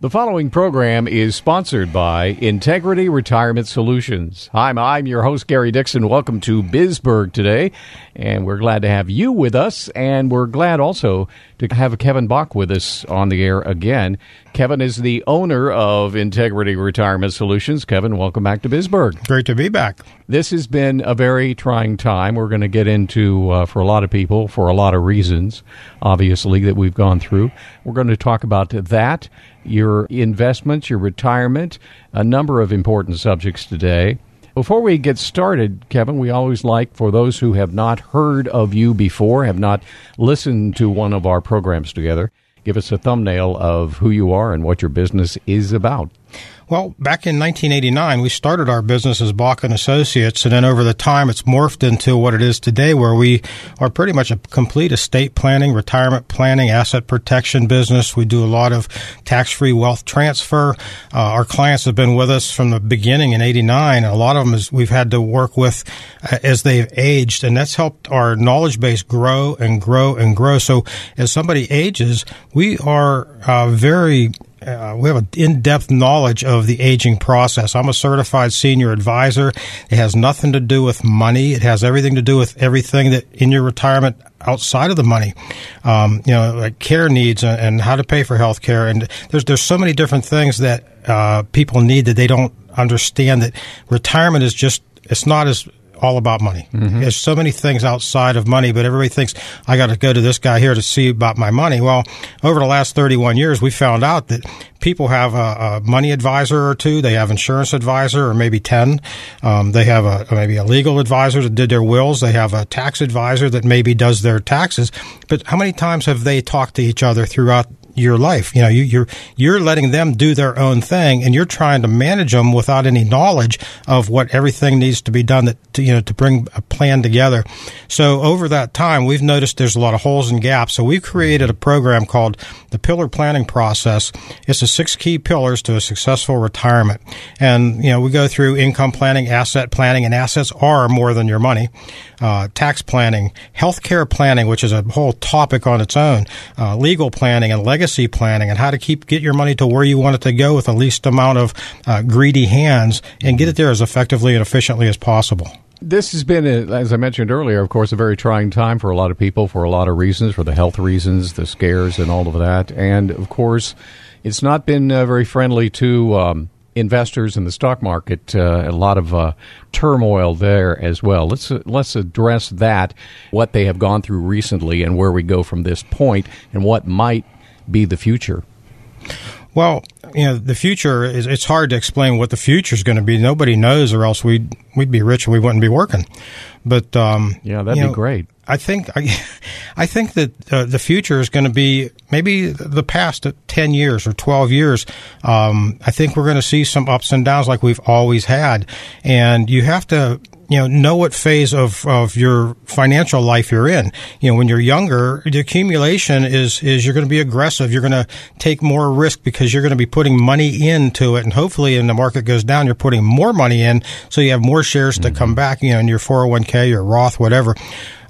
The following program is sponsored by Integrity Retirement Solutions. Hi, I'm your host, Gary Dixon. Welcome to Bizburg today, and we're glad to have you with us, and we're glad also to have Kevin Bach with us on the air again. Kevin is the owner of Integrity Retirement Solutions. Kevin, welcome back to Bizburg. Great to be back. This has been a very trying time. We're going to get into, for a lot of people, for a lot of reasons, obviously, that we've gone through. We're going to talk about that, your investments, your retirement, a number of important subjects today. Before we get started, Kevin, we always like, for those who have not heard of you before, have not listened to one of our programs together, give us a thumbnail of who you are and what your business is about. Well, back in 1989, we started our business as Bach and Associates, and then over the time, it's morphed into what it is today, where we are pretty much a complete estate planning, retirement planning, asset protection business. We do a lot of tax-free wealth transfer. Our clients have been with us from the beginning in 89, and a lot of them we've had to work with as they've aged, and that's helped our knowledge base grow and grow and grow. So as somebody ages, we are we have an in-depth knowledge of the aging process. I'm a certified senior advisor. It has nothing to do with money. It has everything to do with everything that in your retirement outside of the money, like care needs and how to pay for health care. And there's so many different things that people need that they don't understand, that retirement is just, it's not as all about money. Mm-hmm. There's so many things outside of money, but everybody thinks, I got to go to this guy here to see about my money. Well, over the last 31 years, we found out that people have a money advisor or two. They have insurance advisor, or maybe 10. They have maybe a legal advisor that did their wills. They have a tax advisor that maybe does their taxes. But how many times have they talked to each other throughout your life? You know, you're letting them do their own thing, and you're trying to manage them without any knowledge of what everything needs to be done to bring a plan together. So over that time, we've noticed there's a lot of holes and gaps. So we've created a program called the Pillar Planning Process. It's the 6 key pillars to a successful retirement, and we go through income planning, asset planning, and assets are more than your money. Tax planning, healthcare planning, which is a whole topic on its own, legal planning, and legacy planning, and how to get your money to where you want it to go with the least amount of greedy hands, and get it there as effectively and efficiently as possible. This has been, as I mentioned earlier, of course, a very trying time for a lot of people, for a lot of reasons, for the health reasons, the scares, and all of that. And of course, it's not been very friendly to investors in the stock market. A lot of turmoil there as well. Let's address that, what they have gone through recently, and where we go from this point, and what might be the future. Well, the future is, it's hard to explain what the future is going to be. Nobody knows, or else we'd be rich and we wouldn't be working. But that'd be great. I think that the future is going to be maybe the past 10 years or 12 years. I think we're going to see some ups and downs like we've always had, and you have to know what phase of your financial life you're in. When you're younger, the accumulation is you're going to be aggressive. You're going to take more risk because you're going to be putting money into it. And hopefully, when the market goes down, you're putting more money in, so you have more shares to come back, in your 401k, your Roth, whatever.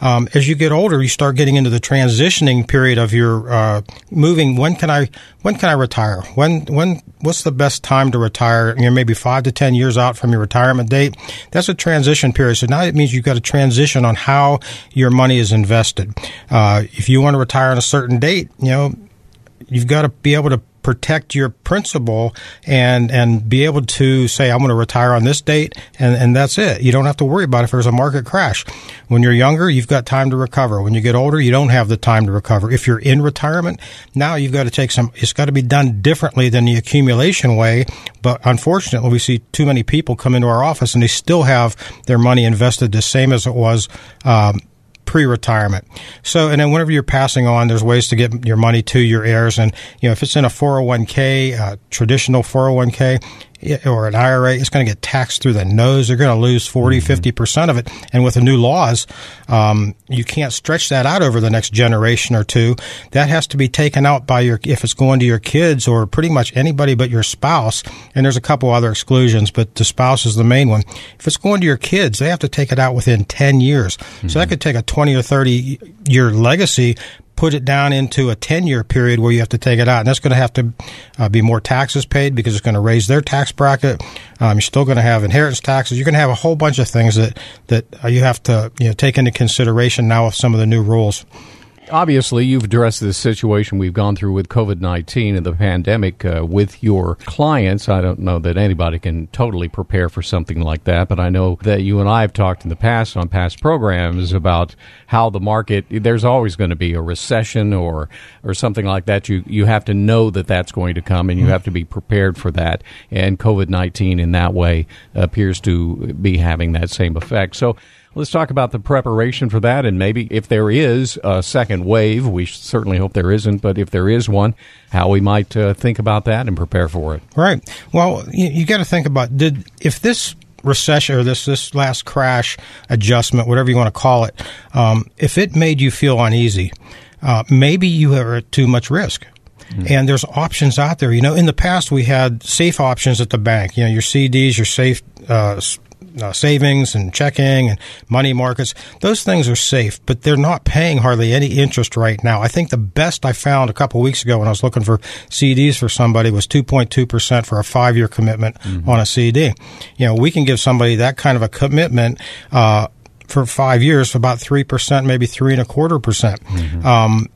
As you get older, you start getting into the transitioning period of your moving. When can I retire? What's the best time to retire? Maybe 5 to 10 years out from your retirement date. That's a transition period. So now it means you've got to transition on how your money is invested. If you want to retire on a certain date, you've got to be able to protect your principal and be able to say, I'm going to retire on this date, and that's it. You don't have to worry about if there's a market crash. When you're younger, you've got time to recover. When you get older, you don't have the time to recover. If you're in retirement, now you've got to it's got to be done differently than the accumulation way. But unfortunately, we see too many people come into our office and they still have their money invested the same as it was pre-retirement. So, and then whenever you're passing on, there's ways to get your money to your heirs. And, you know, if it's in a 401k, traditional 401k, or an IRA, it's going to get taxed through the nose. You're going to lose 40, 50% of it. And with the new laws, you can't stretch that out over the next generation or two. That has to be taken out by your, if it's going to your kids or pretty much anybody but your spouse. And there's a couple other exclusions, but the spouse is the main one. If it's going to your kids, they have to take it out within 10 years. Mm-hmm. So that could take a 20 or 30 year legacy, put it down into a 10-year period where you have to take it out. And that's going to have to be more taxes paid because it's going to raise their tax bracket. You're still going to have inheritance taxes. You're going to have a whole bunch of things that you have to take into consideration now with some of the new rules. Obviously, you've addressed this situation we've gone through with COVID-19 and the pandemic with your clients. I don't know that anybody can totally prepare for something like that, but I know that you and I have talked in the past on past programs about how the market, there's always going to be a recession or something like that. You have to know that that's going to come, and you have to be prepared for that. And COVID-19 in that way appears to be having that same effect. So let's talk about the preparation for that, and maybe if there is a second wave, we certainly hope there isn't, but if there is one, how we might think about that and prepare for it. Right. Well, you got to think about if this recession or this last crash adjustment, whatever you want to call it, if it made you feel uneasy, maybe you are at too much risk. And there's options out there. You know, in the past, we had safe options at the bank. You know, your CDs, your safe savings and checking and money markets, those things are safe, but they're not paying hardly any interest right now. I think the best I found a couple of weeks ago when I was looking for CDs for somebody was 2.2% for a 5-year commitment on a CD. You know, we can give somebody that kind of a commitment for 5 years for about 3%, maybe 3.25%.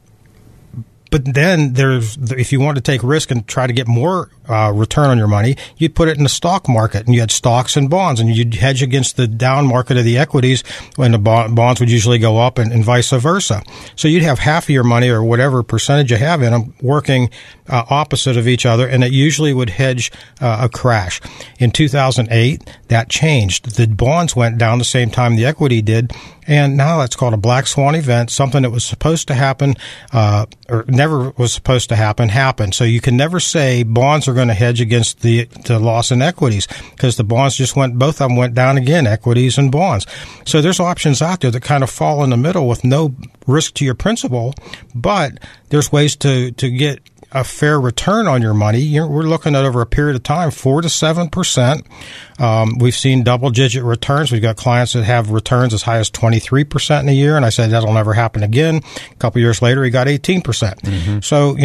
But then if you want to take risk and try to get more return on your money, you'd put it in the stock market, and you had stocks and bonds, and you'd hedge against the down market of the equities when the bonds would usually go up, and vice versa. So you'd have half of your money or whatever percentage you have in them working opposite of each other, and it usually would hedge a crash. In 2008, that changed. The bonds went down the same time the equity did. And now that's called a black swan event, something that was supposed to happen or never was supposed to happen. So you can never say bonds are going to hedge against the loss in equities, because the bonds both of them went down again, equities and bonds. So there's options out there that kind of fall in the middle with no risk to your principal, but there's ways to get a fair return on your money. We're looking at over a period of time, 4 to 7%. We've seen double-digit returns. We've got clients that have returns as high as 23% in a year, and I said that'll never happen again. A couple of years later, he got 18%. So,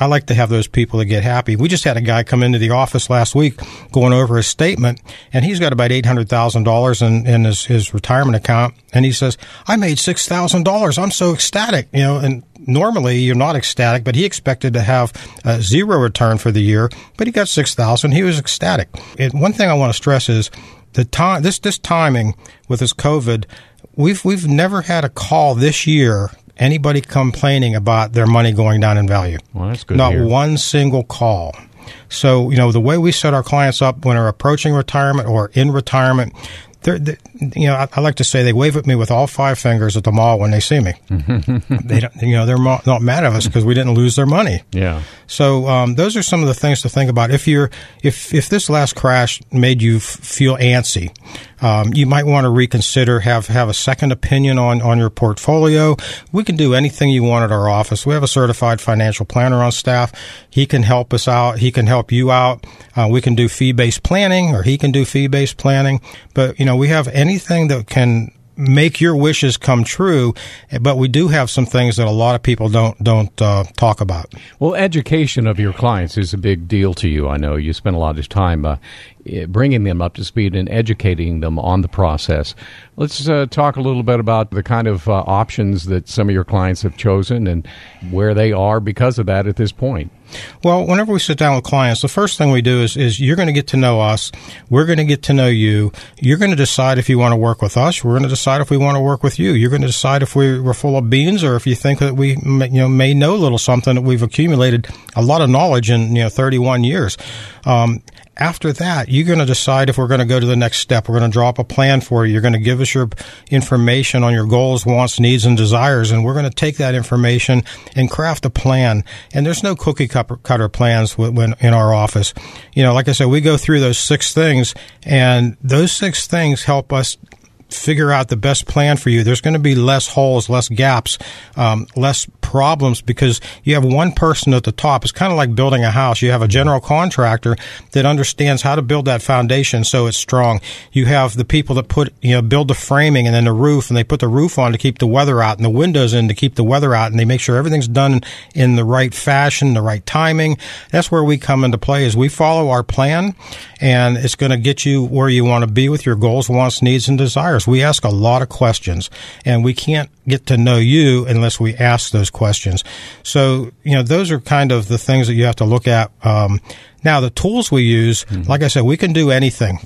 I like to have those people that get happy. We just had a guy come into the office last week going over his statement, and he's got about $800,000 in his retirement account, and he says, "I made $6,000. I'm so ecstatic," and normally you're not ecstatic, but he expected to have zero return for the year, but he got $6,000. He was ecstatic. And one thing I want to stress is the time. This timing with this COVID, we've never had a call this year, anybody complaining about their money going down in value. Well, that's good. Not one single call. So the way we set our clients up when they're approaching retirement or in retirement, I like to say they wave at me with all five fingers at the mall when they see me. They don't, they're not mad at us because we didn't lose their money. Yeah. So those are some of the things to think about. If this last crash made you feel antsy, you might want to reconsider, have a second opinion on your portfolio. We can do anything you want at our office. We have a certified financial planner on staff. He can help us out. He can help you out. We can do fee-based planning, or he can do fee-based planning. But, we have anything that can make your wishes come true, but we do have some things that a lot of people don't talk about. Well, education of your clients is a big deal to you. I know you spend a lot of time bringing them up to speed and educating them on the process. Let's talk a little bit about the kind of options that some of your clients have chosen and where they are because of that at this point. Well, whenever we sit down with clients, the first thing we do is you're going to get to know us. We're going to get to know you. You're going to decide if you want to work with us. We're going to decide if we want to work with you. You're going to decide if we're full of beans, or if you think that we may know a little something, that we've accumulated a lot of knowledge in 31 years. After that, you're going to decide if we're going to go to the next step. We're going to draw up a plan for you. You're going to give us your information on your goals, wants, needs, and desires, and we're going to take that information and craft a plan. And there's no cookie-cutter plans in our office. You know, like I said, we go through those 6 things, and those 6 things help us figure out the best plan for you. There's going to be less holes, less gaps, less problems because you have one person at the top. It's kind of like building a house. You have a general contractor that understands how to build that foundation so it's strong. You have the people that build the framing and then the roof, and they put the roof on to keep the weather out and the windows in to keep the weather out, and they make sure everything's done in the right fashion, the right timing. That's where we come into play is we follow our plan, and it's going to get you where you want to be with your goals, wants, needs, and desires. We ask a lot of questions, and we can't get to know you unless we ask those questions. So, those are kind of the things that you have to look at. Now, the tools we use, like I said, we can do anything.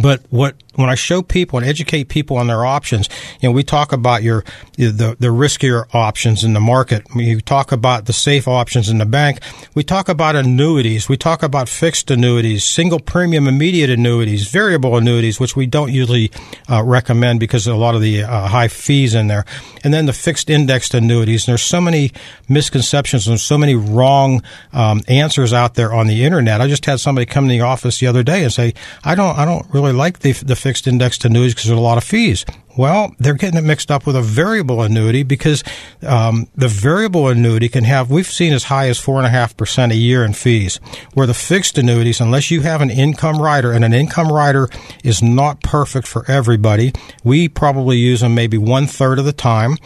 But when I show people and educate people on their options, we talk about the riskier options in the market. You talk about the safe options in the bank. We talk about annuities. We talk about fixed annuities, single premium immediate annuities, variable annuities, which we don't usually recommend because of a lot of the high fees in there. And then the fixed indexed annuities. And there's so many misconceptions and so many wrong answers out there on the internet. I just had somebody come to the office the other day and say, I don't really like the fixed indexed annuities because there's a lot of fees. Well, they're getting it mixed up with a variable annuity because the variable annuity can have, we've seen as high as 4.5% a year in fees, where the fixed annuities, unless you have an income rider, and an income rider is not perfect for everybody. We probably use them maybe 1/3 of the time,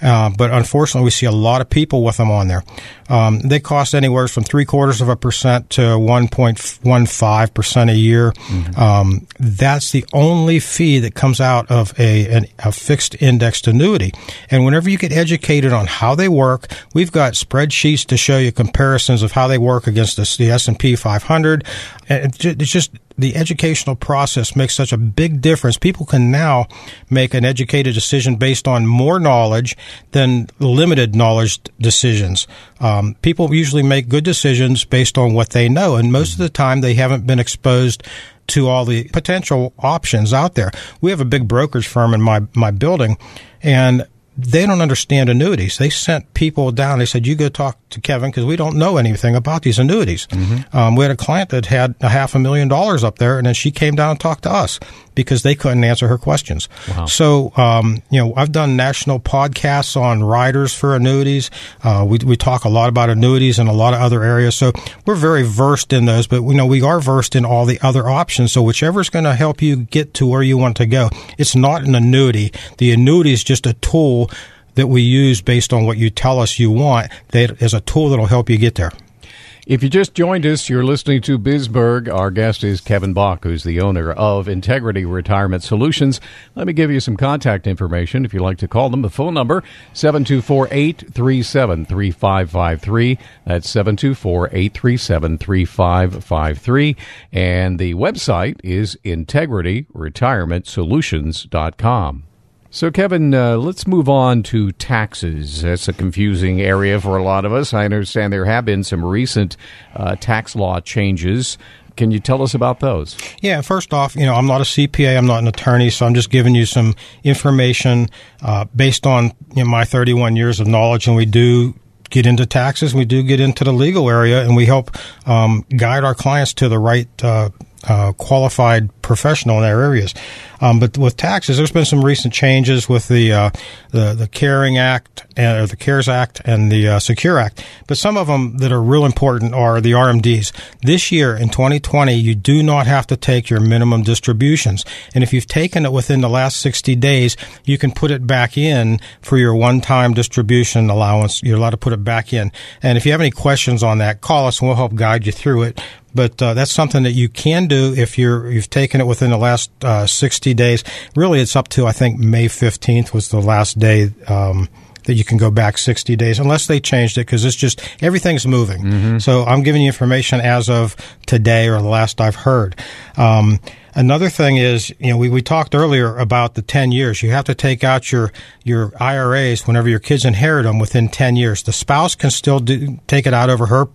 but unfortunately we see a lot of people with them on there. They cost anywhere from 0.75% to 1.15% a year. That's the only fee that comes out of a fixed indexed annuity. And whenever you get educated on how they work, we've got spreadsheets to show you comparisons of how they work against the S&P 500. It's just the educational process makes such a big difference. People can now make an educated decision based on more knowledge than limited knowledge decisions. People usually make good decisions based on what they know, and most of the time they haven't been exposed to all the potential options out there. We have a big brokerage firm in my building, and they don't understand annuities. They sent people down. They said, you go talk to Kevin because we don't know anything about these annuities. We had a client that had a $500,000 up there, and then she came down and talked to us because they couldn't answer her questions. Wow. So, I've done national podcasts on riders for annuities. We talk a lot about annuities in a lot of other areas. So we're very versed in those, but we are versed in all the other options. So whichever is going to help you get to where you want to go, it's not an annuity. The annuity is just a tool that we use based on what you tell us you want. That is a tool that will help you get there. If you just joined us, you're listening to Bizburg. Our guest is Kevin Bach, who's the owner of Integrity Retirement Solutions. Let me give you some contact information if you'd like to call them. The phone number, 724-837-3553. That's 724-837-3553. And the website is integrityretirementsolutions.com. So, Kevin, let's move on to taxes. That's a confusing area for a lot of us. I understand there have been some recent tax law changes. Can you tell us about those? Yeah, first off, I'm not a CPA. I'm not an attorney, so I'm just giving you some information based on my 31 years of knowledge, and we do get into taxes. We do get into the legal area, and we help guide our clients to the right qualified professional in their areas. But with taxes, there's been some recent changes with the CARES Act and the SECURE Act. But some of them that are real important are the RMDs. This year in 2020, you do not have to take your minimum distributions. And if you've taken it within the last 60 days, you can put it back in for your one-time distribution allowance. You're allowed to put it back in. And if you have any questions on that, call us and we'll help guide you through it. But that's something that you can do if you've taken it within the last 60 days. Really, it's up to, I think, May 15th was the last day that you can go back 60 days, unless they changed it, because it's just everything's moving. So I'm giving you information as of today or the last I've heard. Another thing is, we talked earlier about the 10 years. You have to take out your IRAs whenever your kids inherit them within 10 years. The spouse can still take it out over her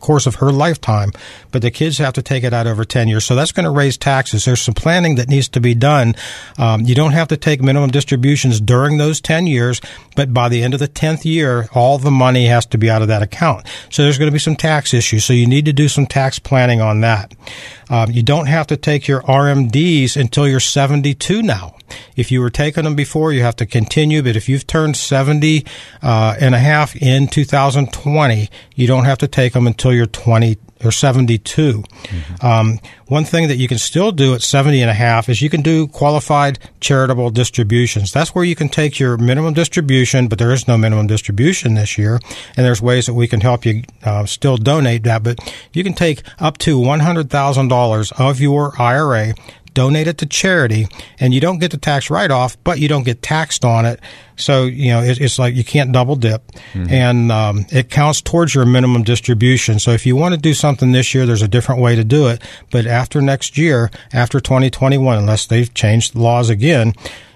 course of her lifetime, but the kids have to take it out over 10 years. So that's going to raise taxes. There's some planning that needs to be done. You don't have to take minimum distributions during those 10 years, but by the end of the 10th year, all the money has to be out of that account. So there's going to be some tax issues. So you need to do some tax planning on that. You don't have to take your RMDs until you're 72 now. If you were taking them before, you have to continue. But if you've turned 70 and a half in 2020, you don't have to take them until you're 20 or 72. Mm-hmm. One thing that you can still do at 70 and a half is you can do qualified charitable distributions. That's where you can take your minimum distribution, but there is no minimum distribution this year, and there's ways that we can help you still donate that. But you can take up to $100,000 of your IRA, donate it to charity, and you don't get the tax write-off, but you don't get taxed on it. So, you know, it's like you can't double dip. Mm-hmm. And it counts towards your minimum distribution. So if you want to do something this year, there's a different way to do it. But after next year, after 2021, unless they've changed the laws again,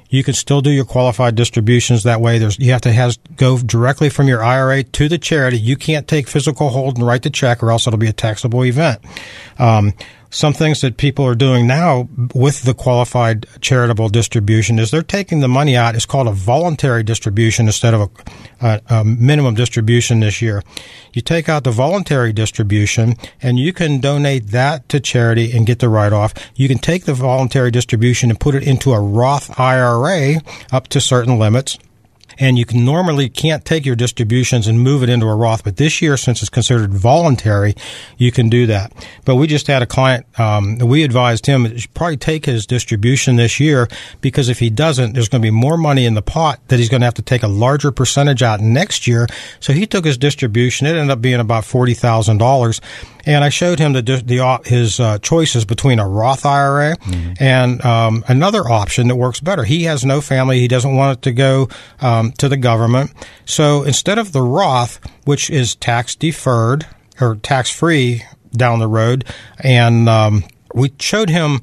you can still do your qualified distributions that way. You have to go directly from your IRA to the charity. You can't take physical hold and write the check, or else it'll be a taxable event. Some things that people are doing now with the qualified charitable distribution is they're taking the money out. It's called a voluntary distribution instead of a minimum distribution this year. You take out the voluntary distribution, and you can donate that to charity and get the write-off. You can take the voluntary distribution and put it into a Roth IRA up to certain limits. And you can normally can't take your distributions and move it into a Roth. But this year, since it's considered voluntary, you can do that. But we just had a client, we advised him he should probably take his distribution this year, because if he doesn't, there's going to be more money in the pot that he's going to have to take a larger percentage out next year. So he took his distribution. It ended up being about $40,000. And I showed him his choices between a Roth IRA mm-hmm. and another option that works better. He has no family. He doesn't want it to go to the government. So instead of the Roth, which is tax-deferred or tax-free down the road, and we showed him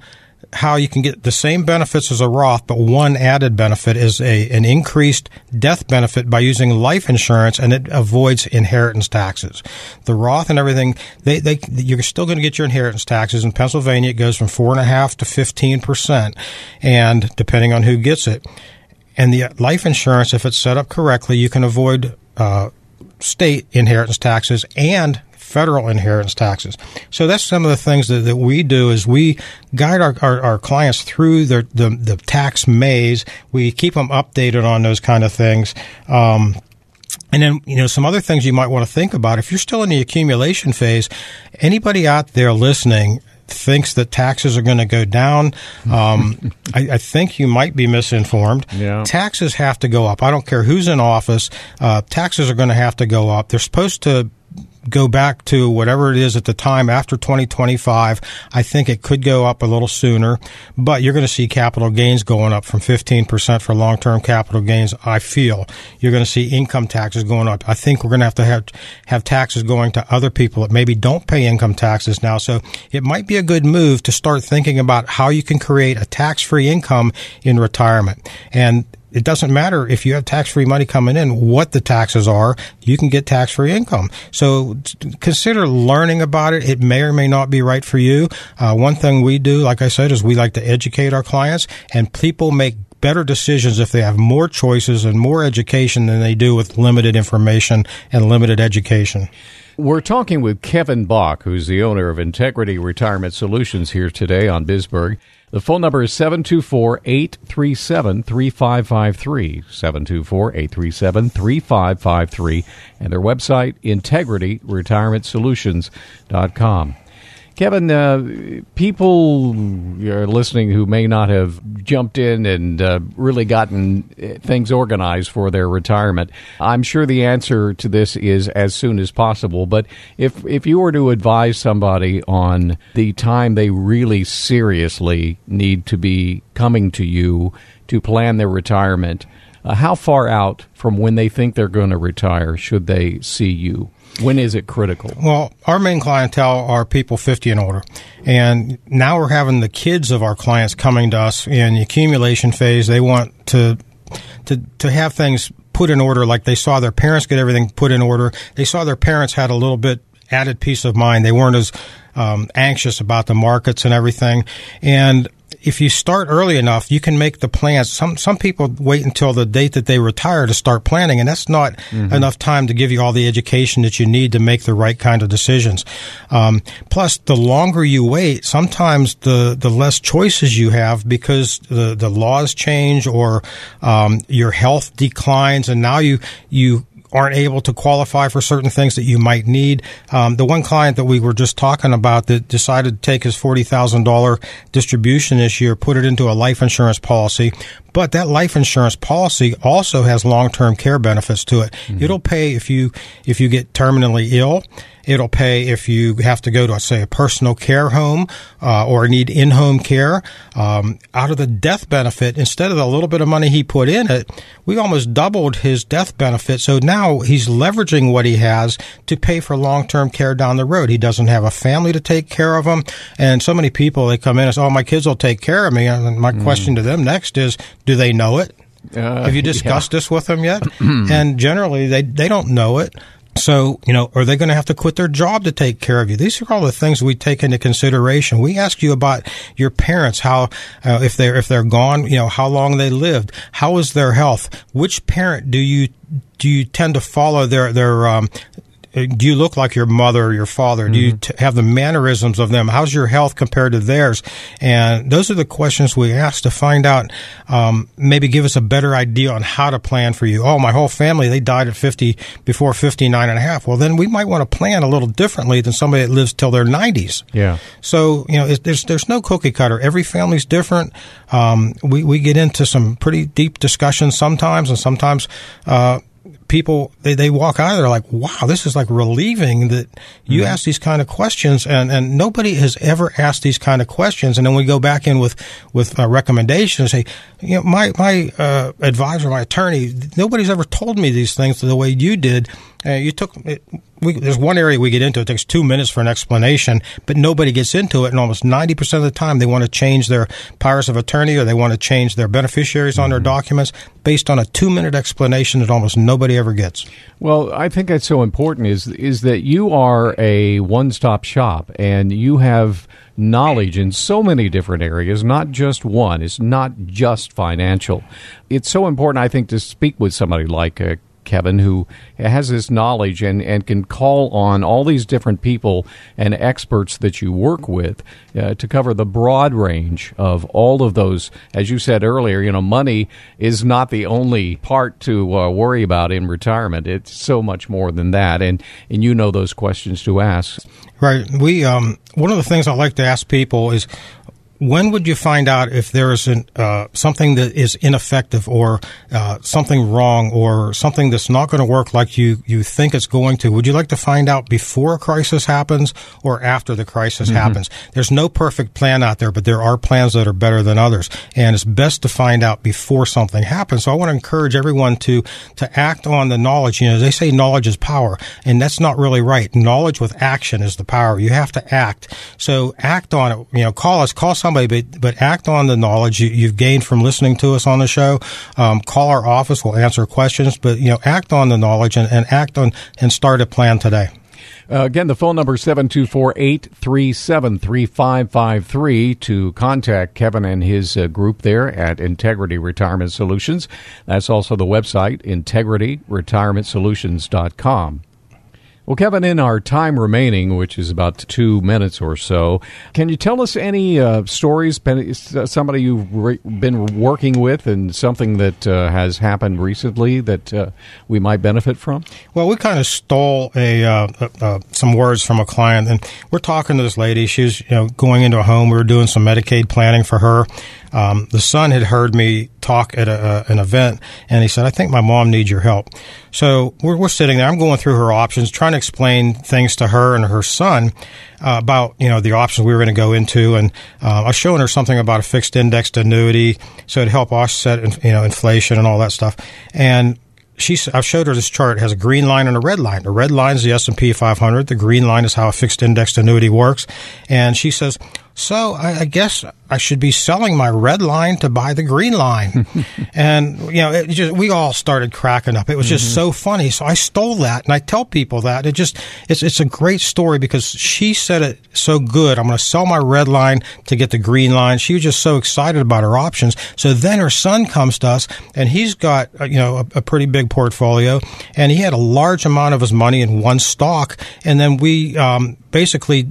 how you can get the same benefits as a Roth, but one added benefit is an increased death benefit by using life insurance, and it avoids inheritance taxes. The Roth and everything, you're still going to get your inheritance taxes. In Pennsylvania, it goes from 4.5% to 15%, and depending on who gets it. And the life insurance, if it's set up correctly, you can avoid state inheritance taxes and federal inheritance taxes. So that's some of the things that we do is we guide our clients through the tax maze. We keep them updated on those kind of things. And then, you know, some other things you might want to think about. If you're still in the accumulation phase, anybody out there listening thinks that taxes are going to go down, I think you might be misinformed. Yeah. Taxes have to go up. I don't care who's in office. Taxes are going to have to go up. They're supposed to go back to whatever it is at the time after 2025. I think it could go up a little sooner, but you're going to see capital gains going up from 15% for long-term capital gains, I feel. You're going to see income taxes going up. I think we're going to have taxes going to other people that maybe don't pay income taxes now. So it might be a good move to start thinking about how you can create a tax-free income in retirement. And it doesn't matter if you have tax-free money coming in, what the taxes are, you can get tax-free income. So consider learning about it. It may or may not be right for you. One thing we do, like I said, is we like to educate our clients, and people make better decisions if they have more choices and more education than they do with limited information and limited education. We're talking with Kevin Bach, who's the owner of Integrity Retirement Solutions, here today on Bizburg. The phone number is 724-837-3553, 724-837-3553, and their website, integrityretirementsolutions.com. Kevin, people are listening who may not have jumped in and really gotten things organized for their retirement. I'm sure the answer to this is as soon as possible, but if you were to advise somebody on the time they really seriously need to be coming to you to plan their retirement, how far out from when they think they're going to retire should they see you? When is it critical? Well, our main clientele are people 50 and older. And now we're having the kids of our clients coming to us in the accumulation phase. They want to have things put in order, like they saw their parents get everything put in order. They saw their parents had a little bit added peace of mind. They weren't as anxious about the markets and everything. And if you start early enough, you can make the plans. Some people wait until the date that they retire to start planning, and that's not enough time to give you all the education that you need to make the right kind of decisions. Plus, the longer you wait, sometimes the less choices you have because the laws change or your health declines, and now you aren't able to qualify for certain things that you might need. The one client that we were just talking about that decided to take his $40,000 distribution this year, put it into a life insurance policy, but that life insurance policy also has long-term care benefits to it. Mm-hmm. It'll pay if you get terminally ill. It'll pay if you have to go to, say, a personal care home or need in-home care. Out of the death benefit, instead of the little bit of money he put in it, we almost doubled his death benefit. So now he's leveraging what he has to pay for long-term care down the road. He doesn't have a family to take care of him. And so many people, they come in and say, oh, my kids will take care of me. And my question to them next is, do they know it? Have you discussed this with them yet? And generally, they don't know it. So, are they going to have to quit their job to take care of you? These are all the things we take into consideration. We ask you about your parents, how, if they're gone, how long they lived, how is their health? Which parent do you tend to follow their do you look like your mother or your father? Do you have the mannerisms of them? How's your health compared to theirs? And those are the questions we ask to find out, maybe give us a better idea on how to plan for you. Oh, my whole family, they died at 50 before 59 and a half. Well, then we might want to plan a little differently than somebody that lives till their 90s. Yeah. So, there's no cookie cutter. Every family's different. We get into some pretty deep discussions sometimes, and sometimes, people, they walk out of there like, wow, this is like relieving that you ask these kind of questions, and nobody has ever asked these kind of questions. And then we go back in with recommendations and say, my advisor, my attorney, nobody's ever told me these things the way you did. There's one area we get into, it takes 2 minutes for an explanation, but nobody gets into it, and almost 90% of the time they want to change their powers of attorney or they want to change their beneficiaries on their documents based on a 2-minute explanation that almost nobody ever gets. Well, I think that's so important is that you are a one-stop shop, and you have knowledge in so many different areas, not just one. It's not just financial. It's so important, I think, to speak with somebody like Kevin, who has this knowledge and can call on all these different people and experts that you work with to cover the broad range of all of those. As you said earlier, money is not the only part to worry about in retirement. It's so much more than that, and those questions to ask. Right. We one of the things I like to ask people is, when would you find out if there is something that is ineffective or something wrong or something that's not going to work like you think it's going to? Would you like to find out before a crisis happens or after the crisis happens? There's no perfect plan out there, but there are plans that are better than others, and it's best to find out before something happens. So I want to encourage everyone to act on the knowledge. They say knowledge is power, and that's not really right. Knowledge with action is the power. You have to act. So act on it. Call somebody, but act on the knowledge you've gained from listening to us on the show. Call our office. We'll answer questions, but act on the knowledge and act on and start a plan today. Again, the phone number is 724-837-3553 to contact Kevin and his group there at Integrity Retirement Solutions. That's also the website, integrityretirementsolutions.com. Well, Kevin, in our time remaining, which is about 2 minutes or so, can you tell us any stories, somebody you've been working with and something that has happened recently that we might benefit from? Well, we kind of stole some words from a client, and we're talking to this lady. She was going into a home. We were doing some Medicaid planning for her. The son had heard me talk at an event, and he said, I think my mom needs your help. So we're sitting there. I'm going through her options, trying to explain things to her and her son about, the options we were going to go into. And I was showing her something about a fixed indexed annuity, so it'd help offset, inflation and all that stuff. And I showed her this chart. It has a green line and a red line. The red line is the S&P 500. The green line is how a fixed indexed annuity works. And she says, So I guess I should be selling my red line to buy the green line. And, you know, it just, we all started cracking up. It was just so funny. So I stole that, and I tell people that. It just, it's a great story because she said it so good. I'm going to sell my red line to get the green line. She was just so excited about her options. So then her son comes to us, and he's got, you know, a pretty big portfolio, and he had a large amount of his money in one stock. And then we basically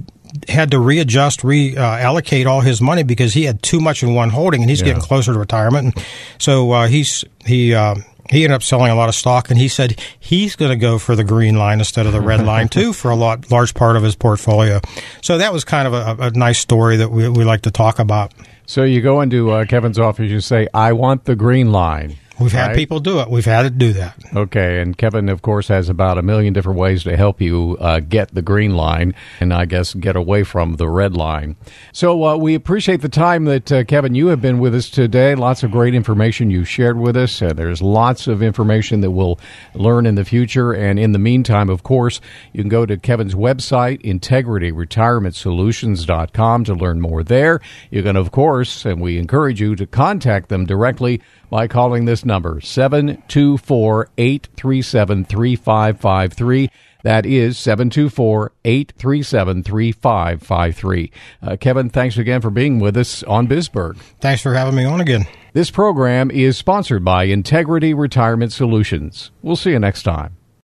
had to reallocate all his money because he had too much in one holding, and he's getting closer to retirement. And so he ended up selling a lot of stock, and he said he's going to go for the green line instead of the red line too for a large part of his portfolio. So that was kind of a nice story that we like to talk about. So you go into Kevin's office, you say, "I want the green line." We've had people do it. We've had it do that. Okay, and Kevin, of course, has about a million different ways to help you get the green line and, I guess, get away from the red line. So we appreciate the time that, Kevin, you have been with us today. Lots of great information you shared with us. There's lots of information that we'll learn in the future. And in the meantime, of course, you can go to Kevin's website, IntegrityRetirementSolutions.com, to learn more there. You can, of course, and we encourage you to contact them directly by calling this number, 724-837-3553. That is 724-837-3553. Kevin, thanks again for being with us on Bizburg. Thanks for having me on again. This program is sponsored by Integrity Retirement Solutions. We'll see you next time.